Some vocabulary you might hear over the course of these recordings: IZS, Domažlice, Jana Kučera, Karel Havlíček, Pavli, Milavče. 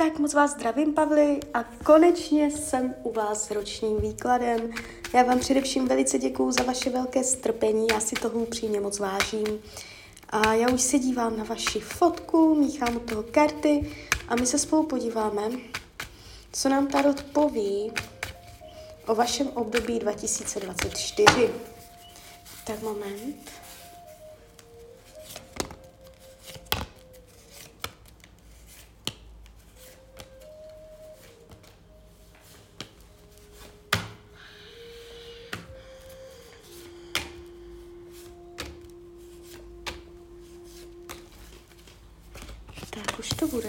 Tak moc vás zdravím, Pavli, a konečně jsem u vás s ročním výkladem. Já vám především velice děkuju za vaše velké strpení, já si toho upřímně moc vážím. A já už se dívám na vaši fotku, míchám od toho karty a my se spolu podíváme, co nám tarot poví o vašem období 2024. Tak moment. Tak už to bude.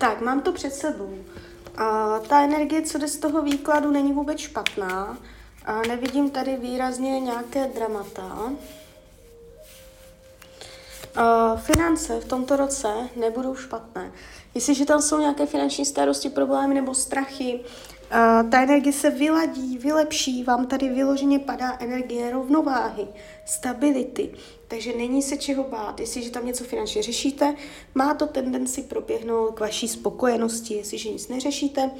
Tak, mám to před sebou. A ta energie, co jde z toho výkladu, není vůbec špatná. A nevidím tady výrazně nějaké dramata. Finance v tomto roce nebudou špatné. Jestliže tam jsou nějaké finanční starosti, problémy nebo strachy, ta energie se vyladí, vylepší, vám tady vyloženě padá energie rovnováhy, stability, takže není se čeho bát. Jestliže tam něco finančně řešíte, má to tendenci proběhnout k vaší spokojenosti. Jestliže nic neřešíte,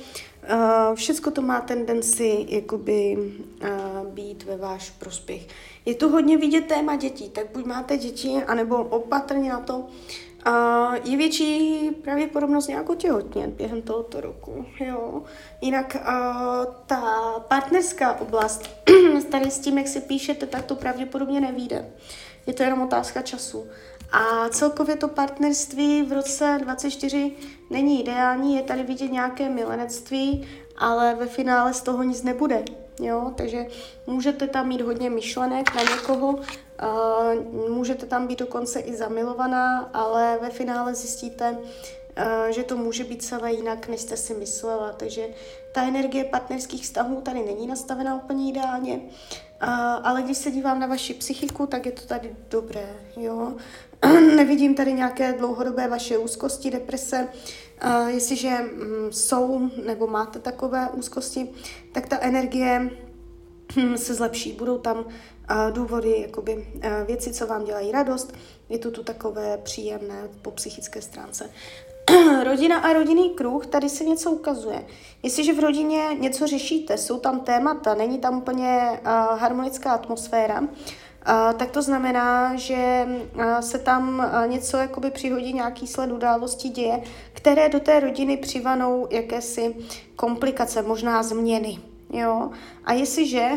všecko to má tendenci jakoby, být ve váš prospěch. Je tu hodně vidět téma dětí, tak buď máte děti, anebo opatrně na to. Je větší pravděpodobnost nějak otěhotnět během tohoto roku. Jo. Jinak ta partnerská oblast, tady s tím, jak si píšete, tak to pravděpodobně nevyjde. Je to jenom otázka času. A celkově to partnerství v roce 24 není ideální, je tady vidět nějaké milenectví, ale ve finále z toho nic nebude. Jo, takže můžete tam mít hodně myšlenek na někoho, můžete tam být dokonce i zamilovaná, ale ve finále zjistíte, že to může být celé jinak, než jste si myslela. Takže ta energie partnerských vztahů tady není nastavená úplně ideálně, ale když se dívám na vaši psychiku, tak je to tady dobré. Jo? Nevidím tady nějaké dlouhodobé vaše úzkosti, deprese. Jestliže jsou nebo máte takové úzkosti, tak ta energie se zlepší. Budou tam důvody, jakoby, věci, co vám dělají radost. Je to tu takové příjemné po psychické stránce. Rodina a rodinný kruh, tady se něco ukazuje. Jestliže v rodině něco řešíte, jsou tam témata, není tam úplně harmonická atmosféra, tak to znamená, že se tam něco jakoby přihodí, nějaký sled událostí děje, které do té rodiny přivanou jakési komplikace, možná změny. Jo? A jestliže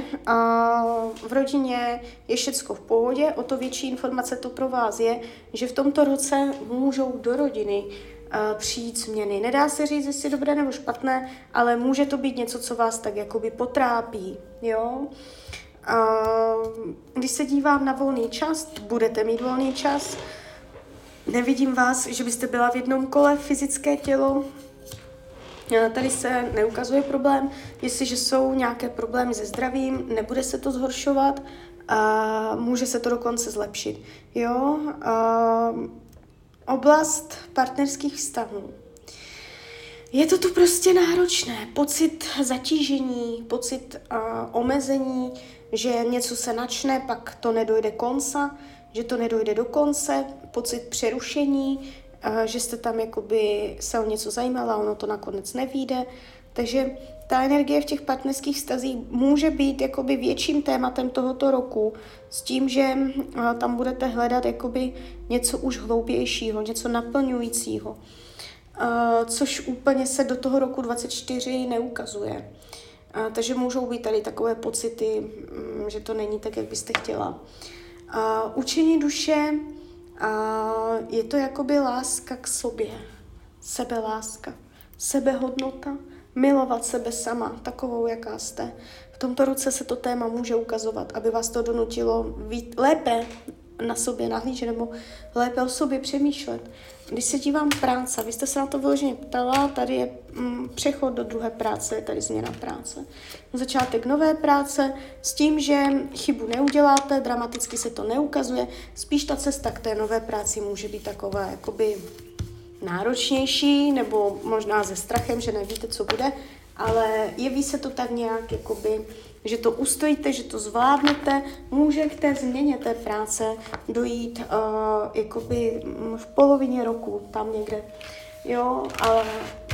v rodině je všecko v pohodě, o to větší informace to pro vás je, že v tomto roce můžou do rodiny přijít změny. Nedá se říct, jestli dobré nebo špatné, ale může to být něco, co vás tak jakoby potrápí. Jo? Když se dívám na volný čas, budete mít volný čas. Nevidím vás, že byste byla v jednom kole, fyzické tělo. Tady se neukazuje problém. Jestliže jsou nějaké problémy se zdravím, nebude se to zhoršovat a může se to dokonce zlepšit. Jo? Oblast partnerských vztahů. Je to tu prostě náročné. Pocit zatížení, pocit omezení, že něco se načne, pak to nedojde konca, že to nedojde do konce, pocit přerušení, že jste tam jakoby se o něco zajímala, ono to nakonec nevyjde. Takže ta energie v těch partnerských vztazích může být jakoby větším tématem tohoto roku s tím, že tam budete hledat jakoby něco už hloubějšího, něco naplňujícího, což úplně se do toho roku 2024 neukazuje. Takže můžou být tady takové pocity, že to není tak, jak byste chtěla. Učení duše, je to jakoby láska k sobě, sebeláska, sebehodnota, milovat sebe sama, takovou, jaká jste. V tomto roce se to téma může ukazovat, aby vás to donutilo lépe na sobě nahlížet nebo lépe o sobě přemýšlet. Když se dívám práce, vy jste se na to vyloženě ptala, tady je přechod do druhé práce, je tady změna práce. Začátek nové práce s tím, že chybu neuděláte, dramaticky se to neukazuje, spíš ta cesta k té nové práci může být taková jakoby náročnější nebo možná se strachem, že nevíte, co bude, ale jeví se to tak nějak jakoby že to ustojíte, že to zvládnete, může k té změně té práce dojít jakoby v polovině roku, tam někde. Jo, ale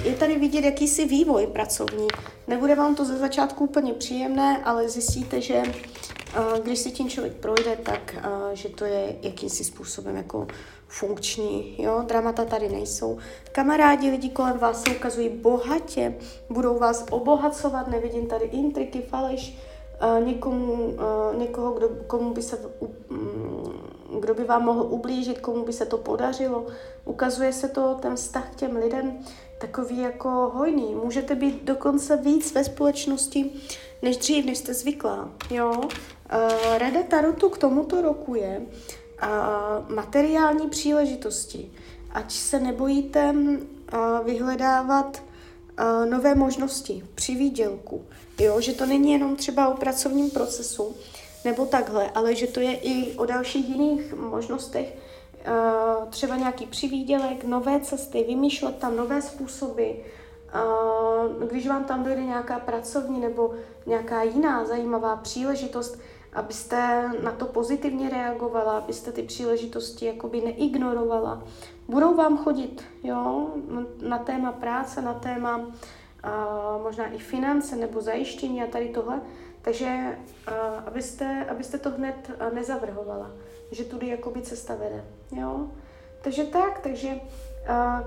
je tady vidět jakýsi vývoj pracovní. Nebude vám to ze začátku úplně příjemné, ale zjistíte, že když si tím člověk projde, tak že to je jakýmsi způsobem jako funkční. Jo? Dramata tady nejsou. Kamarádi, lidi kolem vás se ukazují bohatě, budou vás obohacovat, nevidím tady intriky, faleš, někoho, kdo by vám mohl ublížit, komu by se to podařilo. Ukazuje se to, ten vztah k těm lidem, takový jako hojný. Můžete být dokonce víc ve společnosti, než dřív, než jste zvyklá. Jo? Rada Tarotu k tomuto roku je materiální příležitosti. Ať se nebojíte vyhledávat nové možnosti při výdělku. Jo? Že to není jenom třeba o pracovním procesu, nebo takhle, ale že to je i o dalších jiných možnostech, třeba nějaký přivýdělek, nové cesty, vymýšlet tam nové způsoby. Když vám tam dojde nějaká pracovní nebo nějaká jiná zajímavá příležitost, abyste na to pozitivně reagovala, abyste ty příležitosti jakoby neignorovala. Budou vám chodit, jo, na téma práce, na téma možná i finance nebo zajištění a tady tohle. Takže abyste to hned nezavrhovala, že tudy jakoby cesta vede. Jo? Takže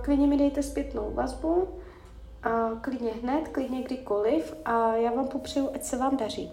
klidně mi dejte zpětnou vazbu, klidně hned, klidně kdykoliv a já vám popřeju, ať se vám daří,